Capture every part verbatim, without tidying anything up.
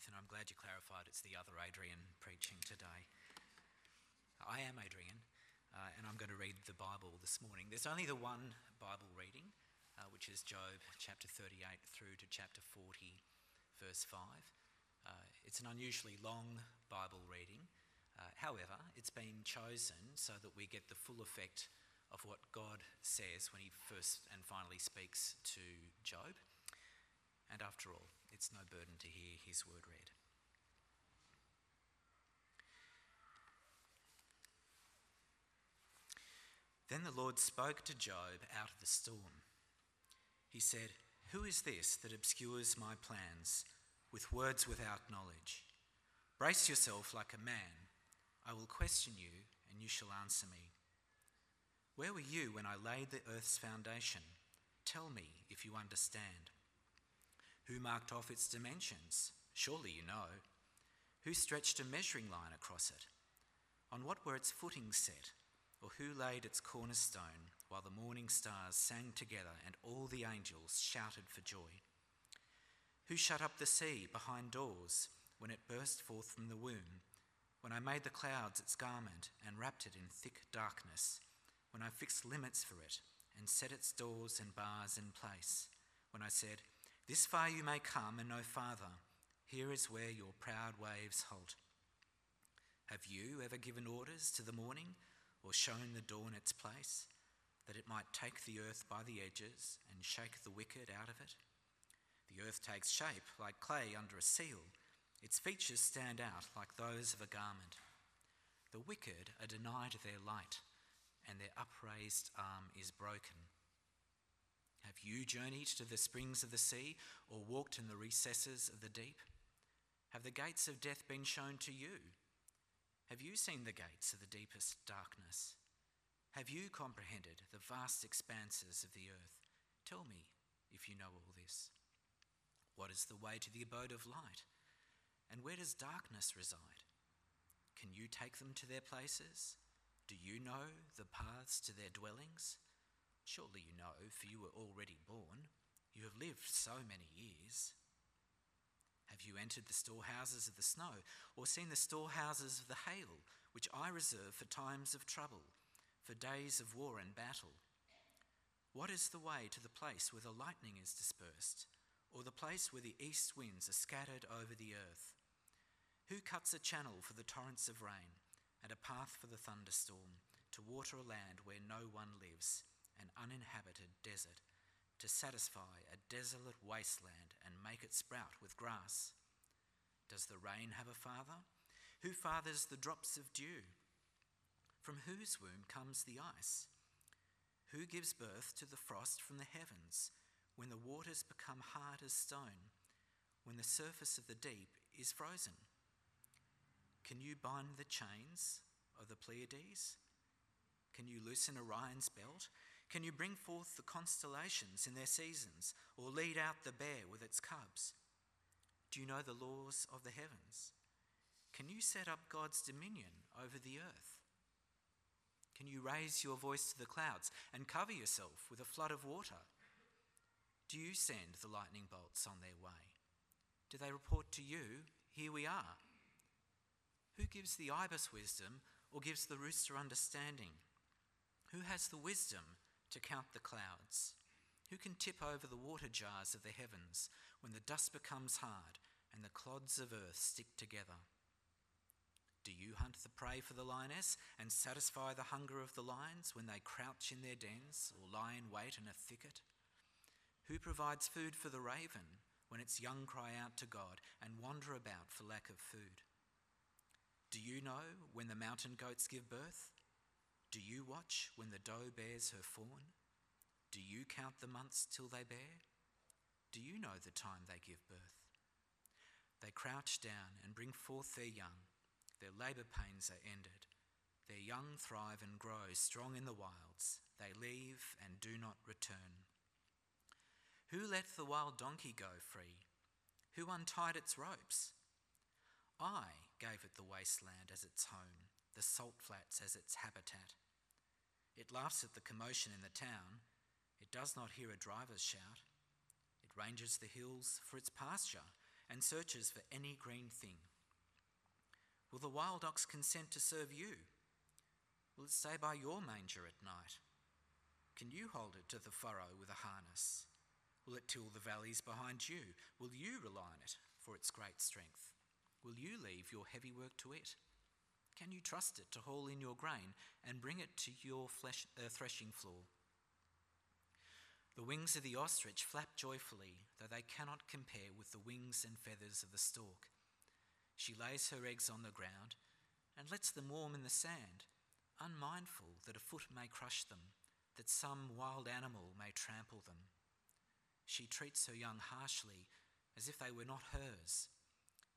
Nathan. I'm glad you clarified it's the other Adrian preaching today. I am Adrian, uh, and I'm going to read the Bible this morning. There's only the one Bible reading, uh, which is Job chapter thirty-eight through to chapter forty, verse five. Uh, it's an unusually long Bible reading. Uh, however, it's been chosen so that we get the full effect of what God says when he first and finally speaks to Job. And after all, it's no burden to hear his word read. Then the Lord spoke to Job out of the storm. He said, "Who is this that obscures my plans with words without knowledge? Brace yourself like a man. I will question you, and you shall answer me. Where were you when I laid the earth's foundation? Tell me if you understand. Who marked off its dimensions? Surely you know. Who stretched a measuring line across it? On what were its footings set? Or who laid its cornerstone while the morning stars sang together and all the angels shouted for joy? Who shut up the sea behind doors when it burst forth from the womb? When I made the clouds its garment and wrapped it in thick darkness? When I fixed limits for it and set its doors and bars in place? When I said, 'This far you may come and no farther. Here is where your proud waves halt.' Have you ever given orders to the morning, or shown the dawn its place, that it might take the earth by the edges and shake the wicked out of it? The earth takes shape like clay under a seal. Its features stand out like those of a garment. The wicked are denied their light, and their upraised arm is broken. Have you journeyed to the springs of the sea, or walked in the recesses of the deep? Have the gates of death been shown to you? Have you seen the gates of the deepest darkness? Have you comprehended the vast expanses of the earth? Tell me if you know all this. What is the way to the abode of light? And where does darkness reside? Can you take them to their places? Do you know the paths to their dwellings? Surely you know, for you were already born. You have lived so many years. Have you entered the storehouses of the snow, or seen the storehouses of the hail, which I reserve for times of trouble, for days of war and battle? What is the way to the place where the lightning is dispersed, or the place where the east winds are scattered over the earth? Who cuts a channel for the torrents of rain, and a path for the thunderstorm, to water a land where no one lives, an uninhabited desert, to satisfy a desolate wasteland and make it sprout with grass? Does the rain have a father? Who fathers the drops of dew? From whose womb comes the ice? Who gives birth to the frost from the heavens, when the waters become hard as stone, when the surface of the deep is frozen? Can you bind the chains of the Pleiades? Can you loosen Orion's belt? Can you bring forth the constellations in their seasons, or lead out the bear with its cubs? Do you know the laws of the heavens? Can you set up God's dominion over the earth? Can you raise your voice to the clouds and cover yourself with a flood of water? Do you send the lightning bolts on their way? Do they report to you, 'Here we are'? Who gives the ibis wisdom, or gives the rooster understanding? Who has the wisdom to count the clouds? Who can tip over the water jars of the heavens when the dust becomes hard and the clods of earth stick together? Do you hunt the prey for the lioness and satisfy the hunger of the lions when they crouch in their dens or lie in wait in a thicket? Who provides food for the raven when its young cry out to God and wander about for lack of food? Do you know when the mountain goats give birth? Do you watch when the doe bears her fawn? Do you count the months till they bear? Do you know the time they give birth? They crouch down and bring forth their young. Their labour pains are ended. Their young thrive and grow strong in the wilds. They leave and do not return. Who let the wild donkey go free? Who untied its ropes? I gave it the wasteland as its home, the salt flats as its habitat. It laughs at the commotion in the town. It does not hear a driver's shout. It ranges the hills for its pasture and searches for any green thing. Will the wild ox consent to serve you? Will it stay by your manger at night? Can you hold it to the furrow with a harness? Will it till the valleys behind you? Will you rely on it for its great strength? Will you leave your heavy work to it? Can you trust it to haul in your grain and bring it to your flesh, uh, threshing floor? The wings of the ostrich flap joyfully, though they cannot compare with the wings and feathers of the stork. She lays her eggs on the ground and lets them warm in the sand, unmindful that a foot may crush them, that some wild animal may trample them. She treats her young harshly, as if they were not hers.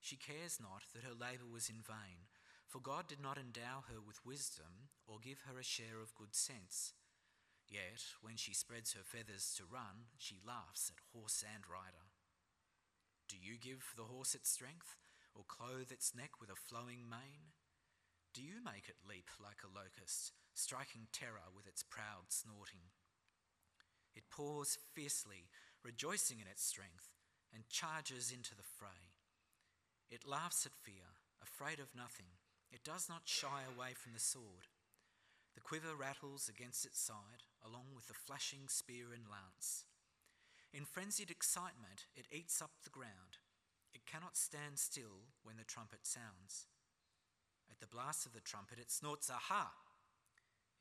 She cares not that her labour was in vain, for God did not endow her with wisdom or give her a share of good sense. Yet, when she spreads her feathers to run, she laughs at horse and rider. Do you give the horse its strength, or clothe its neck with a flowing mane? Do you make it leap like a locust, striking terror with its proud snorting? It paws fiercely, rejoicing in its strength, and charges into the fray. It laughs at fear, afraid of nothing. It does not shy away from the sword. The quiver rattles against its side, along with the flashing spear and lance. In frenzied excitement, it eats up the ground. It cannot stand still when the trumpet sounds. At the blast of the trumpet, it snorts, "Aha!"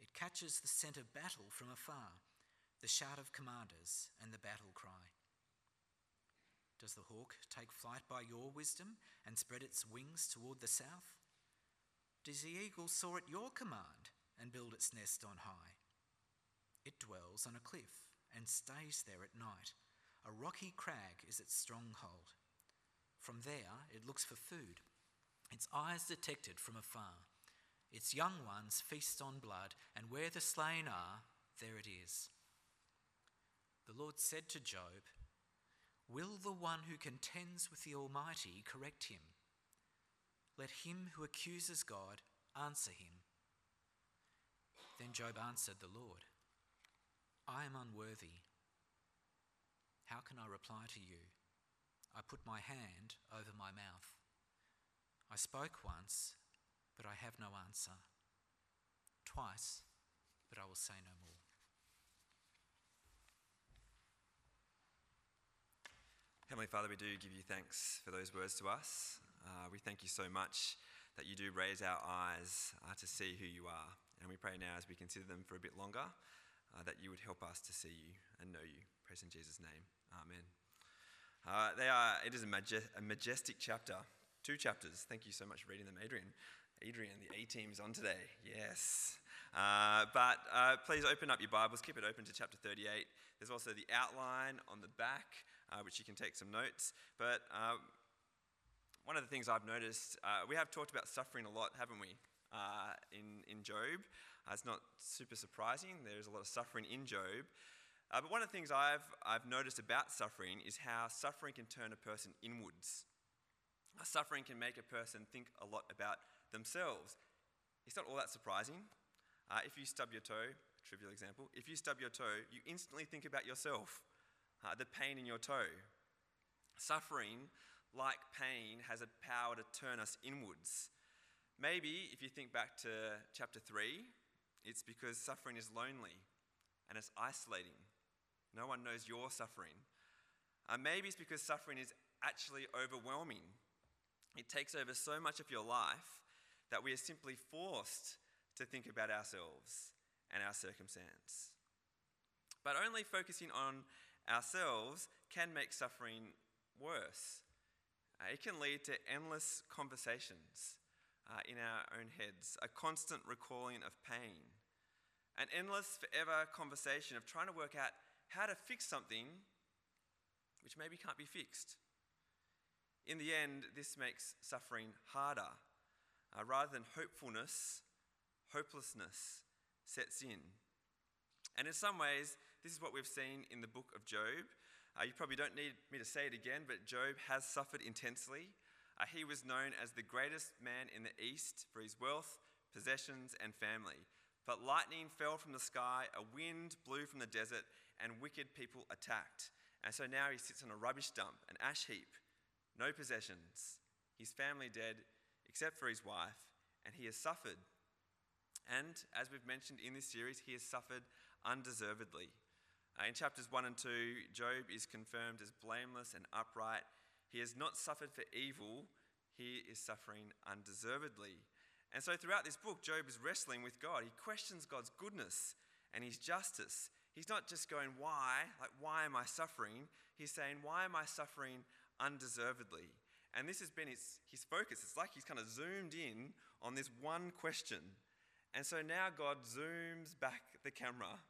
It catches the scent of battle from afar, the shout of commanders and the battle cry. Does the hawk take flight by your wisdom and spread its wings toward the south? Does the eagle soar at your command and build its nest on high? It dwells on a cliff and stays there at night. A rocky crag is its stronghold. From there, it looks for food. Its eyes detected from afar. Its young ones feast on blood, and where the slain are, there it is. The Lord said to Job, "Will the one who contends with the Almighty correct him? Let him who accuses God answer him." Then Job answered the Lord, "I am unworthy. How can I reply to you? I put my hand over my mouth. I spoke once, but I have no answer. Twice, but I will say no more." Heavenly Father, we do give you thanks for those words to us. Uh, we thank you so much that you do raise our eyes uh, to see who you are. And we pray now as we consider them for a bit longer, uh, that you would help us to see you and know you. Praise in Jesus' name. Amen. Uh, they are. It is a, maj- a majestic chapter. Two chapters. Thank you so much for reading them, Adrian. Adrian, the A-team is on today. Yes. Uh, but uh, please open up your Bibles. Keep it open to chapter thirty-eight. There's also the outline on the back, uh, which you can take some notes. But uh, one of the things I've noticed, uh, we have talked about suffering a lot, haven't we, uh, in, in Job? Uh, it's not super surprising. There's a lot of suffering in Job. Uh, but one of the things I've, I've noticed about suffering is how suffering can turn a person inwards. Suffering can make a person think a lot about themselves. It's not all that surprising. Uh, if you stub your toe, a trivial example, if you stub your toe, you instantly think about yourself, uh, the pain in your toe. Suffering, like pain, has a power to turn us inwards. Maybe if you think back to chapter three, it's because suffering is lonely and it's isolating. No one knows you're suffering. Uh, maybe it's because suffering is actually overwhelming. It takes over so much of your life that we are simply forced to think about ourselves and our circumstance. But only focusing on ourselves can make suffering worse. Uh, it can lead to endless conversations uh, in our own heads, a constant recalling of pain, an endless forever conversation of trying to work out how to fix something which maybe can't be fixed. In the end, this makes suffering harder. Uh, rather than hopefulness, hopelessness sets in. And in some ways, this is what we've seen in the book of Job. Uh, you probably don't need me to say it again, but Job has suffered intensely. Uh, he was known as the greatest man in the East for his wealth, possessions, and family. But lightning fell from the sky, a wind blew from the desert, and wicked people attacked. And so now he sits on a rubbish dump, an ash heap, no possessions, his family dead except for his wife, and he has suffered. And as we've mentioned in this series, he has suffered undeservedly. Uh, in chapters one and two, Job is confirmed as blameless and upright. He has not suffered for evil, he is suffering undeservedly. And so throughout this book, Job is wrestling with God. He questions God's goodness and his justice. He's not just going, why? Like, why am I suffering? He's saying, why am I suffering undeservedly? And this has been his, his focus. It's like he's kind of zoomed in on this one question. And so now God zooms back the camera.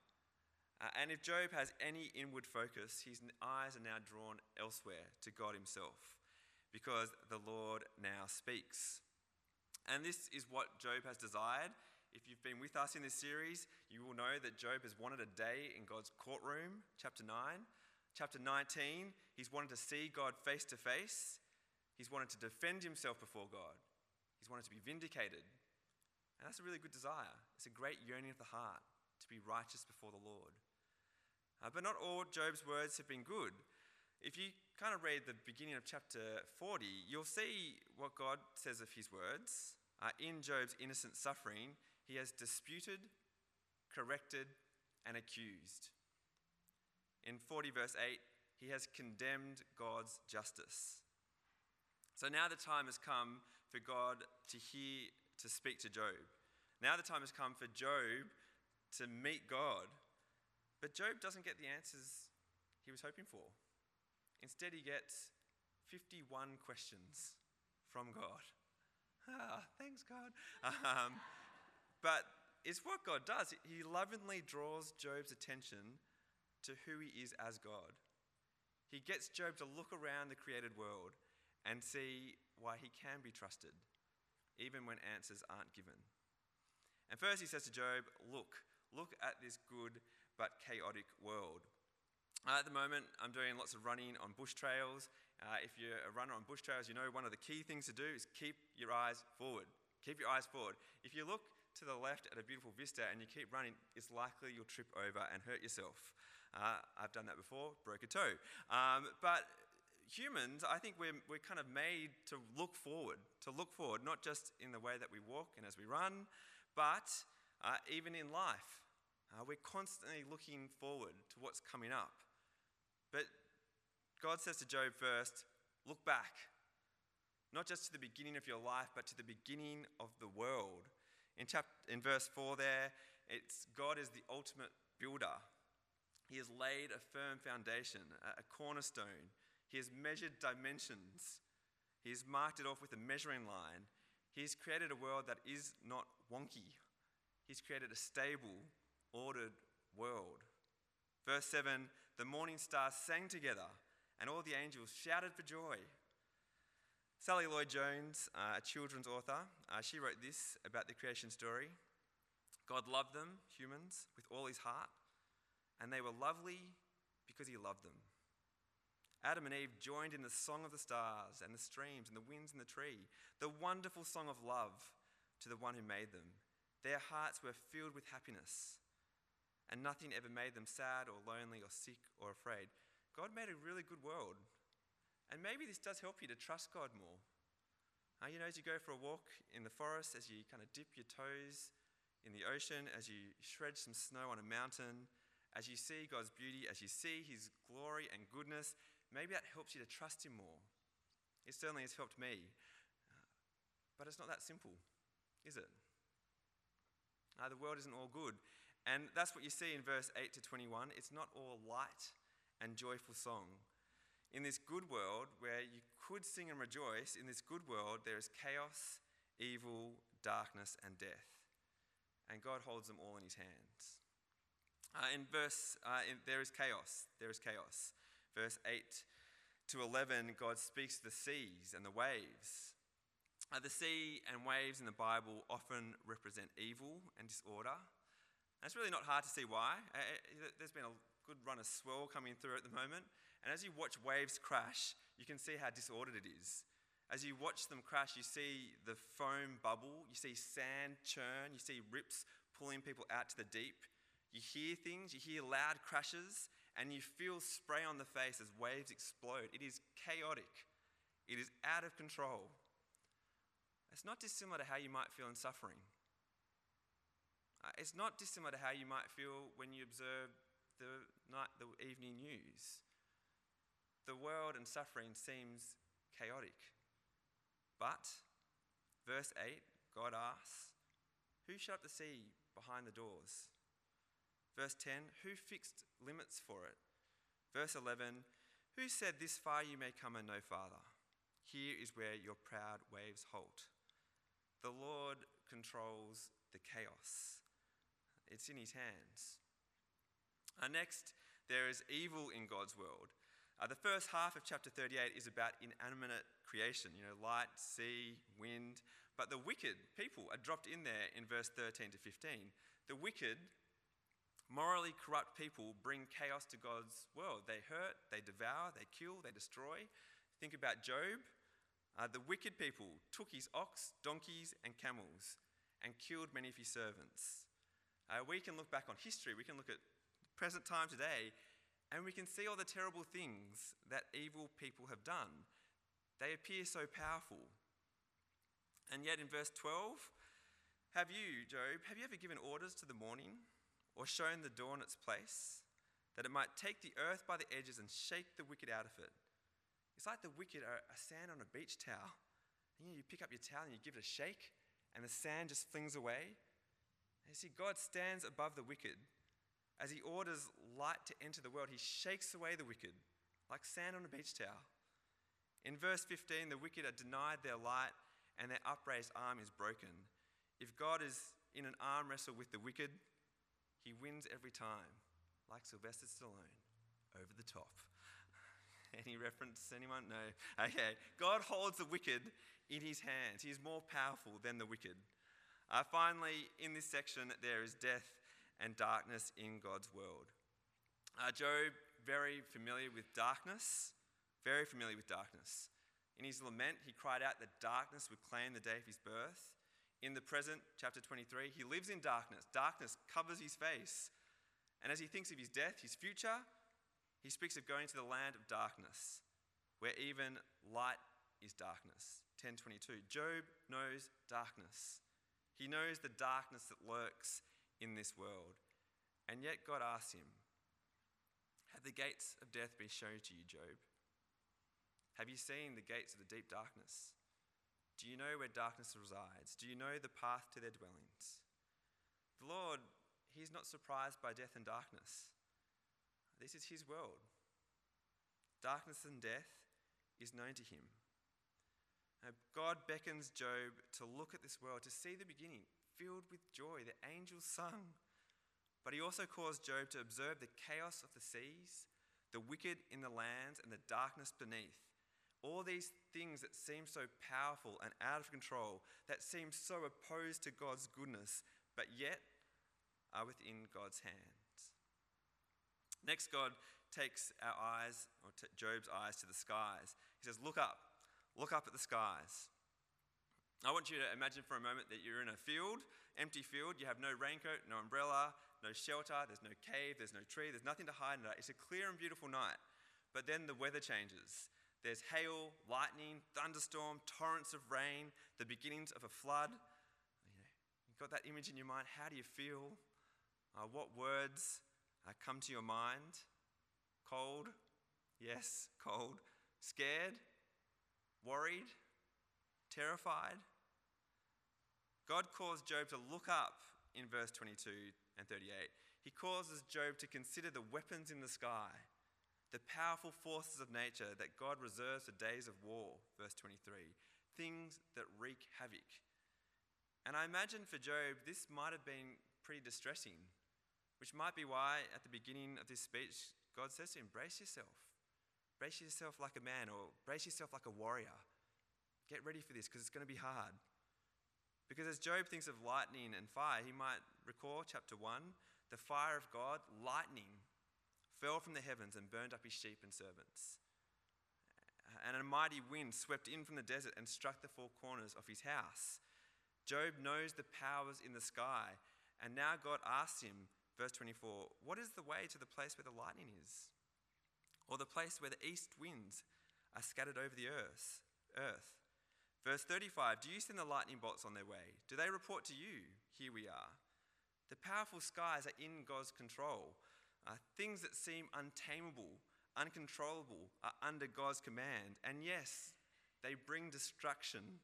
Uh, and if Job has any inward focus, his eyes are now drawn elsewhere to God himself, because the Lord now speaks. And this is what Job has desired. If you've been with us in this series, you will know that Job has wanted a day in God's courtroom, chapter nine. Chapter nineteen, he's wanted to see God face to face. He's wanted to defend himself before God. He's wanted to be vindicated. And that's a really good desire. It's a great yearning of the heart to be righteous before the Lord. Uh, but not all Job's words have been good. If you kind of read the beginning of chapter forty, you'll see what God says of his words. Uh, in Job's innocent suffering, he has disputed, corrected, and accused. In forty verse eight, he has condemned God's justice. So now the time has come for God to hear, to speak to Job. Now the time has come for Job to meet God. But Job doesn't get the answers he was hoping for. Instead, he gets fifty-one questions from God. Ah, thanks, God. Um, but it's what God does. He lovingly draws Job's attention to who he is as God. He gets Job to look around the created world and see why he can be trusted, even when answers aren't given. And first he says to Job, look, look at this good but chaotic world. Uh, at the moment, I'm doing lots of running on bush trails. Uh, if you're a runner on bush trails, you know one of the key things to do is keep your eyes forward. Keep your eyes forward. If you look to the left at a beautiful vista and you keep running, it's likely you'll trip over and hurt yourself. Uh, I've done that before, broke a toe. Um, but humans, I think we're, we're kind of made to look forward, to look forward, not just in the way that we walk and as we run, but uh, even in life. Uh, we're constantly looking forward to what's coming up. But God says to Job first, look back, not just to the beginning of your life, but to the beginning of the world. In, chapter, in verse four there, it's God is the ultimate builder. He has laid a firm foundation, a, a cornerstone. He has measured dimensions. He has marked it off with a measuring line. He has created a world that is not wonky. He's created a stable, ordered world. Verse seven, the morning stars sang together, and all the angels shouted for joy. Sally Lloyd-Jones, uh, a children's author, uh, she wrote this about the creation story. God loved them, humans, with all his heart, and they were lovely because he loved them. Adam and Eve joined in the song of the stars and the streams and the winds and the tree, the wonderful song of love to the one who made them. Their hearts were filled with happiness, and nothing ever made them sad or lonely or sick or afraid. God made a really good world. And maybe this does help you to trust God more. Uh, you know, as you go for a walk in the forest, as you kind of dip your toes in the ocean, as you shred some snow on a mountain, as you see God's beauty, as you see his glory and goodness, maybe that helps you to trust him more. It certainly has helped me. Uh, but it's not that simple, is it? Uh, the world isn't all good. And that's what you see in verse eight to twenty-one. It's not all light and joyful song. In this good world where you could sing and rejoice, in this good world there is chaos, evil, darkness, and death. And God holds them all in his hands. Uh, in verse, uh, in, there is chaos, there is chaos. Verse eight to eleven, God speaks to the seas and the waves. Uh, the sea and waves in the Bible often represent evil and disorder. And it's really not hard to see why. Uh, it, there's been a good run of swell coming through at the moment. And as you watch waves crash, you can see how disordered it is. As you watch them crash, you see the foam bubble, you see sand churn, you see rips pulling people out to the deep. You hear things, you hear loud crashes, and you feel spray on the face as waves explode. It is chaotic. It is out of control. It's not dissimilar to how you might feel in suffering. Uh, it's not dissimilar to how you might feel when you observe the night, the evening news. The world and suffering seems chaotic. But, verse eight, God asks, who shut up the sea behind the doors? Verse ten, who fixed limits for it? Verse eleven, who said this far you may come and no farther? Here is where your proud waves halt. The Lord controls the chaos. It's in his hands. Uh, next, there is evil in God's world. Uh, the first half of chapter thirty-eight is about inanimate creation, you know, light, sea, wind. But the wicked people are dropped in there in verse thirteen to fifteen. The wicked, morally corrupt people bring chaos to God's world. They hurt, they devour, they kill, they destroy. Think about Job. Uh, the wicked people took his ox, donkeys, and camels and killed many of his servants. Uh, we can look back on history, we can look at present time today, and we can see all the terrible things that evil people have done. They appear so powerful. And yet in verse twelve, have you, Job, have you ever given orders to the morning or shown the dawn its place, that it might take the earth by the edges and shake the wicked out of it? It's like the wicked are sand on a beach towel. You know, you pick up your towel and you give it a shake, and the sand just flings away. And you see, God stands above the wicked. As he orders light to enter the world, he shakes away the wicked like sand on a beach towel. In verse fifteen, the wicked are denied their light and their upraised arm is broken. If God is in an arm wrestle with the wicked, he wins every time, like Sylvester Stallone, over the top. Any reference, anyone? No. Okay. God holds the wicked in his hands. He is more powerful than the wicked. Uh, finally, in this section, there is death and darkness in God's world. Uh, Job, very familiar with darkness, very familiar with darkness. In his lament, he cried out that darkness would claim the day of his birth. In the present, chapter twenty-three, he lives in darkness. Darkness covers his face. And as he thinks of his death, his future, he speaks of going to the land of darkness, where even light is darkness. ten twenty-two, Job knows darkness. He knows the darkness that lurks in this world. And yet God asks him, have the gates of death been shown to you, Job? Have you seen the gates of the deep darkness? Do you know where darkness resides? Do you know the path to their dwellings? The Lord, he's not surprised by death and darkness. This is his world. Darkness and death is known to him. Now, God beckons Job to look at this world, to see the beginning, filled with joy. The angels sung. But he also calls Job to observe the chaos of the seas, the wicked in the lands, and the darkness beneath. All these things that seem so powerful and out of control, that seem so opposed to God's goodness, but yet are within God's hands. Next, God takes our eyes, or Job's eyes, to the skies. He says, look up, look up at the skies. I want you to imagine for a moment that you're in a field, empty field. You have no raincoat, no umbrella, no shelter. There's no cave, there's no tree, there's nothing to hide in it. It's a clear and beautiful night. But then the weather changes. There's hail, lightning, thunderstorm, torrents of rain, the beginnings of a flood. You know, you've got that image in your mind. How do you feel? Uh, what words uh, come to your mind? Cold? Yes, cold. Scared? Worried? Terrified? God calls Job to look up in verse twenty-two and thirty-eight. He causes Job to consider the weapons in the sky, the powerful forces of nature that God reserves for days of war, verse twenty-three, things that wreak havoc. And I imagine for Job, this might have been pretty distressing, which might be why at the beginning of this speech, God says to him, brace yourself. Brace yourself like a man, or brace yourself like a warrior. Get ready for this, because it's going to be hard. Because as Job thinks of lightning and fire, he might recall chapter one, the fire of God, lightning, fell from the heavens and burned up his sheep and servants. And a mighty wind swept in from the desert and struck the four corners of his house. Job knows the powers in the sky. And now God asks him, verse twenty-four, what is the way to the place where the lightning is? Or the place where the east winds are scattered over the earth? earth. Verse thirty-five, do you send the lightning bolts on their way? Do they report to you? Here we are. The powerful skies are in God's control. Uh, things that seem untamable, uncontrollable, are under God's command. And yes, they bring destruction.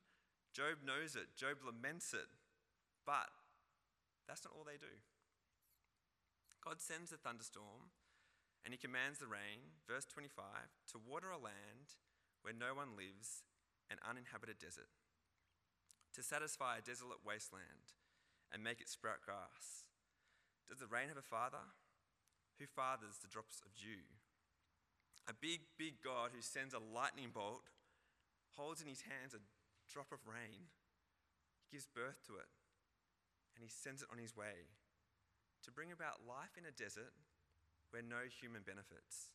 Job knows it. Job laments it. But that's not all they do. God sends a thunderstorm, and he commands the rain, verse twenty-five, to water a land where no one lives, an uninhabited desert, to satisfy a desolate wasteland and make it sprout grass. Does the rain have a father? Who fathers the drops of dew? A big, big God who sends a lightning bolt holds in his hands a drop of rain. He gives birth to it, and he sends it on his way to bring about life in a desert where no human benefits.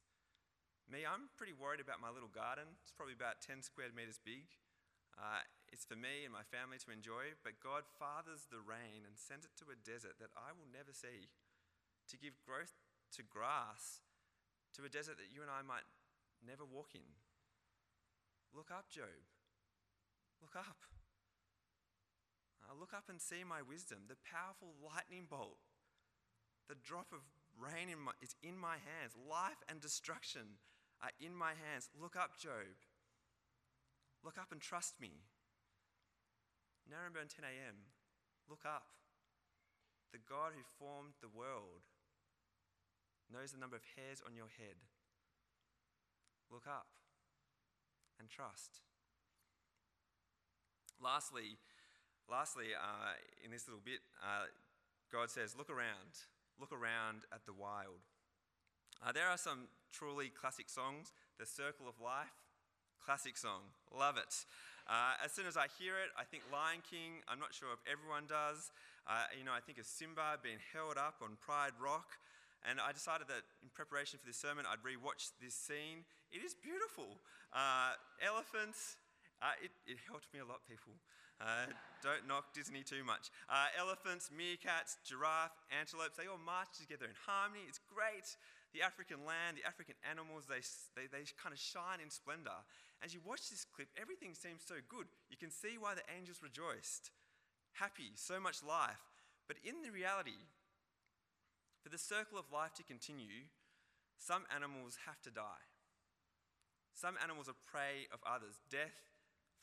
Me, I'm pretty worried about my little garden. It's probably about ten square metres big. Uh, it's for me and my family to enjoy, but God fathers the rain and sends it to a desert that I will never see, to give growth to grass, to a desert that you and I might never walk in. Look up, Job. Look up. Uh, look up and see my wisdom, the powerful lightning bolt, the drop of rain in my, is in my hands. Life and destruction are in my hands. Look up, Job. Look up and trust me. Nuremberg, ten a.m. Look up. The God who formed the world knows the number of hairs on your head. Look up and trust. Lastly, lastly, uh, in this little bit, uh, God says, look around. Look around at the wild. Uh, there are some truly classic songs. The Circle of Life, classic song. Love it. Uh, as soon as I hear it, I think Lion King. I'm not sure if everyone does. Uh, you know, I think of Simba being held up on Pride Rock. And I decided that in preparation for this sermon, I'd re-watch this scene. It is beautiful. Uh, elephants. Uh, it, it helped me a lot, people. Uh, don't knock Disney too much. Uh, elephants, meerkats, giraffe, antelopes, they all march together in harmony. It's great. The African land, the African animals, they, they, they kind of shine in splendor. As you watch this clip, everything seems so good. You can see why the angels rejoiced. Happy, so much life. But in the reality, for the circle of life to continue, some animals have to die. Some animals are prey of others. Death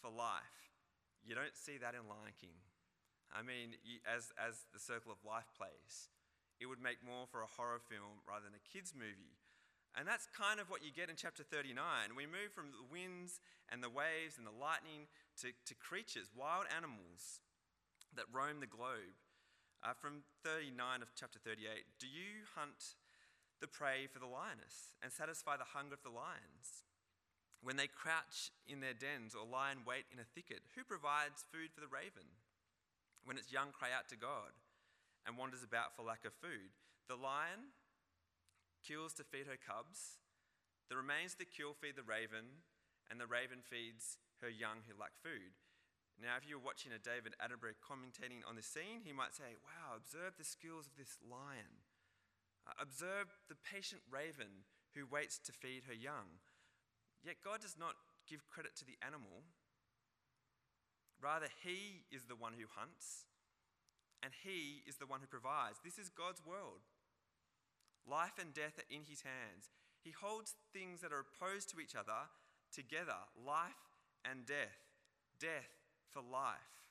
for life. You don't see that in Lion King. I mean, you, as, as the circle of life plays, it would make more for a horror film rather than a kids' movie. And that's kind of what you get in chapter thirty-nine. We move from the winds and the waves and the lightning to, to creatures, wild animals that roam the globe. Uh, from thirty-nine of chapter thirty-eight, do you hunt the prey for the lioness and satisfy the hunger of the lions? When they crouch in their dens or lie in wait in a thicket, who provides food for the raven? When its young cry out to God and wanders about for lack of food, the lion kills to feed her cubs, the remains of the kill feed the raven, and the raven feeds her young who lack food. Now, if you were watching a David Attenborough commentating on this scene, he might say, wow, observe the skills of this lion. Uh, observe the patient raven who waits to feed her young. Yet God does not give credit to the animal. Rather, he is the one who hunts, and he is the one who provides. This is God's world. Life and death are in his hands. He holds things that are opposed to each other together, life and death, death for life.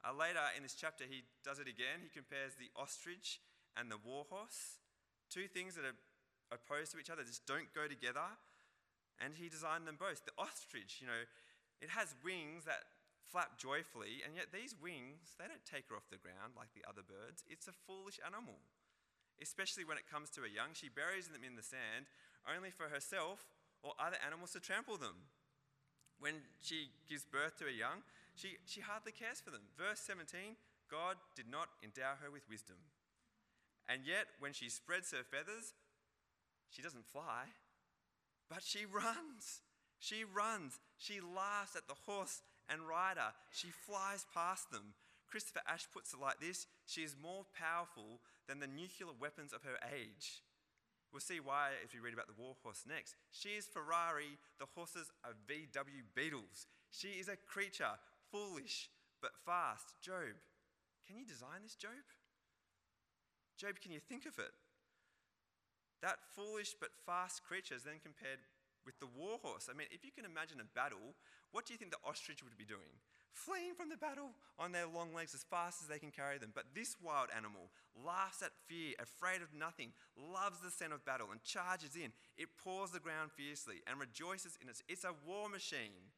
Uh, later in this chapter, he does it again. He compares the ostrich and the warhorse, two things that are opposed to each other, just don't go together. And he designed them both. The ostrich, you know, it has wings that flap joyfully, and yet these wings, they don't take her off the ground like the other birds. It's a foolish animal, especially when it comes to her young. She buries them in the sand only for herself or other animals to trample them. When she gives birth to her young, she, she hardly cares for them. Verse seventeen, God did not endow her with wisdom. And yet, when she spreads her feathers, she doesn't fly. But she runs, she runs, she laughs at the horse and rider, she flies past them. Christopher Ash puts it like this, she is more powerful than the nuclear weapons of her age. We'll see why if you read about the war horse next. She is Ferrari, the horses are V W Beetles. She is a creature, foolish but fast. Job, can you design this, Job? Job, can you think of it? That foolish but fast creature is then compared with the war horse. I mean, if you can imagine a battle, what do you think the ostrich would be doing? Fleeing from the battle on their long legs as fast as they can carry them. But this wild animal laughs at fear, afraid of nothing, loves the scent of battle and charges in. It paws the ground fiercely and rejoices in it. It's a war machine,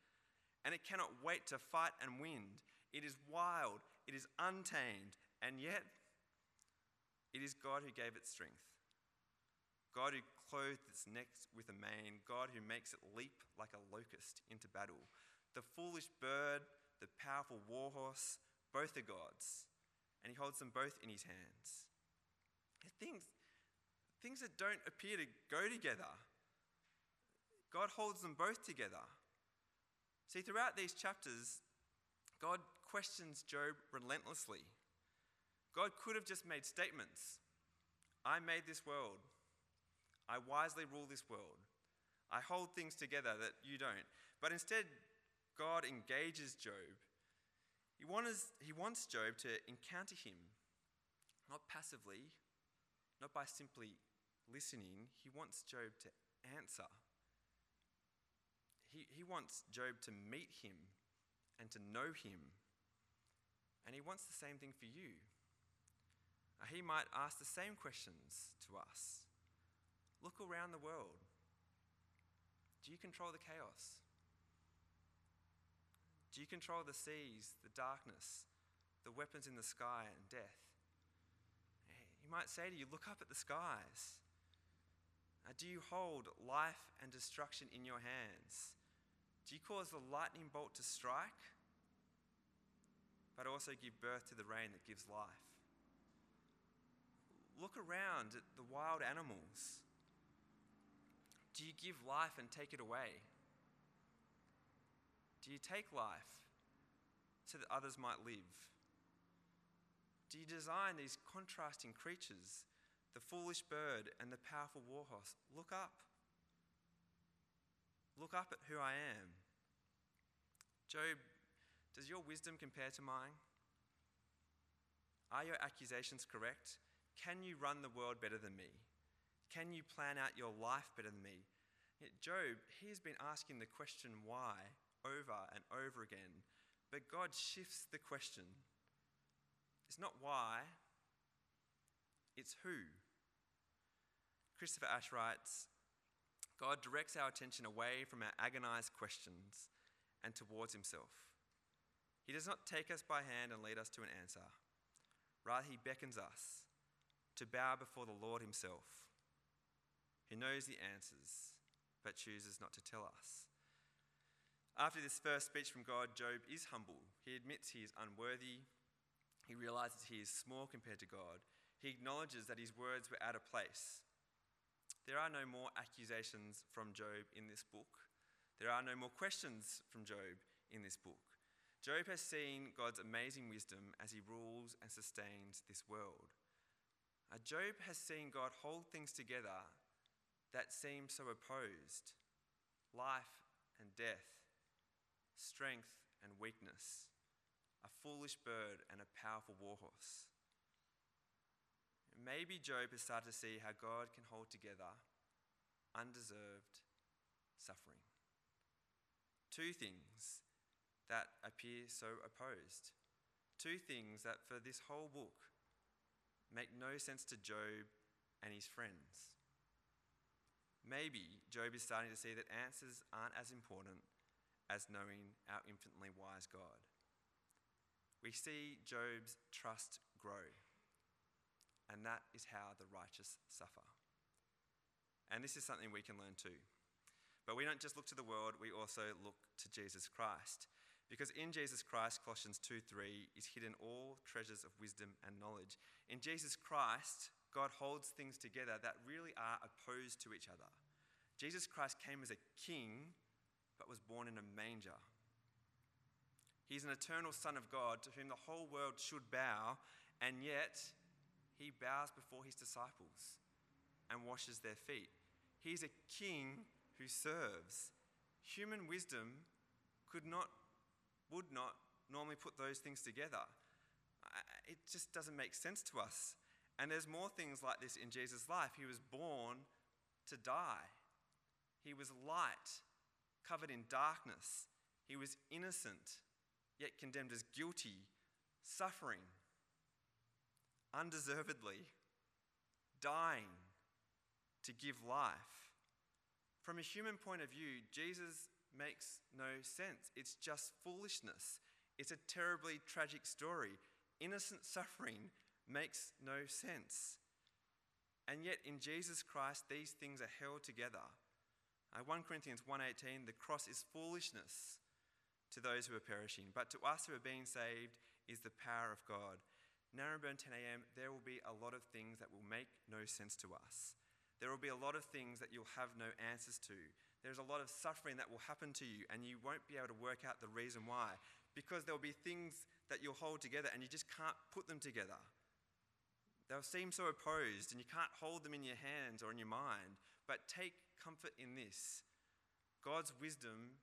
and it cannot wait to fight and win. It is wild, it is untamed, and yet it is God who gave it strength. God who clothed its neck with a mane, God who makes it leap like a locust into battle. The foolish bird, the powerful warhorse, both are gods, and he holds them both in his hands. Things, things that don't appear to go together, God holds them both together. See, throughout these chapters, God questions Job relentlessly. God could have just made statements. I made this world. I wisely rule this world. I hold things together that you don't. But instead, God engages Job. He wants, he wants Job to encounter him, not passively, not by simply listening. He wants Job to answer. He, he wants Job to meet him and to know him. And he wants the same thing for you. He might ask the same questions to us. Look around the world. Do you control the chaos? Do you control the seas, the darkness, the weapons in the sky and death? He might say to you, look up at the skies. Do you hold life and destruction in your hands? Do you cause the lightning bolt to strike, but also give birth to the rain that gives life? Look around at the wild animals. Do you give life and take it away? Do you take life so that others might live? Do you design these contrasting creatures, the foolish bird and the powerful warhorse? Look up. Look up at who I am. Job, does your wisdom compare to mine? Are your accusations correct? Can you run the world better than me? Can you plan out your life better than me? Yet Job, he has been asking the question why over and over again, but God shifts the question. It's not why, it's who. Christopher Ash writes, God directs our attention away from our agonized questions and towards himself. He does not take us by hand and lead us to an answer. Rather, he beckons us to bow before the Lord himself, who knows the answers, but chooses not to tell us. After this first speech from God, Job is humble. He admits he is unworthy. He realizes he is small compared to God. He acknowledges that his words were out of place. There are no more accusations from Job in this book. There are no more questions from Job in this book. Job has seen God's amazing wisdom as he rules and sustains this world. Job has seen God hold things together that seem so opposed, life and death, strength and weakness, a foolish bird and a powerful warhorse. Maybe Job has started to see how God can hold together undeserved suffering. Two things that appear so opposed. Two things that for this whole book make no sense to Job and his friends. Maybe Job is starting to see that answers aren't as important as knowing our infinitely wise God. We see Job's trust grow, and that is how the righteous suffer. And this is something we can learn too. But we don't just look to the world, we also look to Jesus Christ. Because in Jesus Christ, Colossians two three, is hidden all treasures of wisdom and knowledge. In Jesus Christ, God holds things together that really are opposed to each other. Jesus Christ came as a king, but was born in a manger. He's an eternal Son of God to whom the whole world should bow, and yet he bows before his disciples. and washes their feet. He's a king who serves. Human wisdom could not, would not normally put those things together. It just doesn't make sense to us. And there's more things like this in Jesus' life. He was born to die. He was light, covered in darkness. He was innocent, yet condemned as guilty, suffering, undeservedly, dying to give life. From a human point of view, Jesus makes no sense. It's just foolishness. It's a terribly tragic story. Innocent suffering makes no sense. And yet in Jesus Christ, these things are held together. Uh, First Corinthians one eighteen, the cross is foolishness to those who are perishing, but to us who are being saved is the power of God. Narrowburn ten a m, there will be a lot of things that will make no sense to us. There will be a lot of things that you'll have no answers to. There's a lot of suffering that will happen to you, and you won't be able to work out the reason why, because there'll be things that you'll hold together and you just can't put them together. They'll seem so opposed, and you can't hold them in your hands or in your mind. But take comfort in this. God's wisdom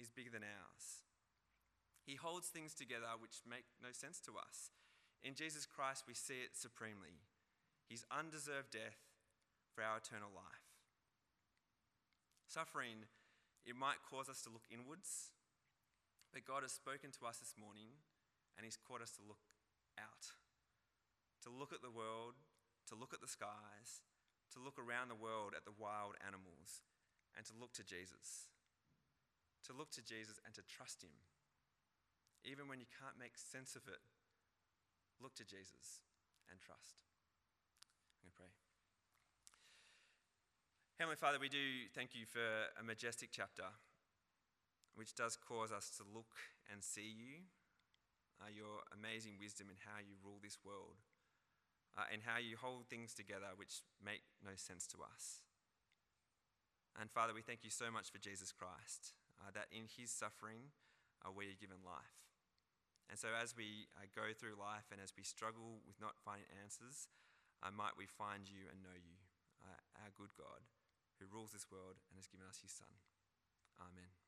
is bigger than ours. He holds things together which make no sense to us. In Jesus Christ, we see it supremely. His undeserved death for our eternal life. Suffering, it might cause us to look inwards, but God has spoken to us this morning, and he's called us to look out. To look at the world, to look at the skies, to look around the world at the wild animals, and to look to Jesus. To look to Jesus and to trust him. Even when you can't make sense of it, look to Jesus and trust. I'm going to pray. Heavenly Father, we do thank you for a majestic chapter, which does cause us to look and see you, uh, your amazing wisdom in how you rule this world. Uh, and how you hold things together which make no sense to us. And Father, we thank you so much for Jesus Christ, uh, that in his suffering uh, we are given life. And so as we uh, go through life and as we struggle with not finding answers, uh, might we find you and know you, uh, our good God, who rules this world and has given us his Son. Amen.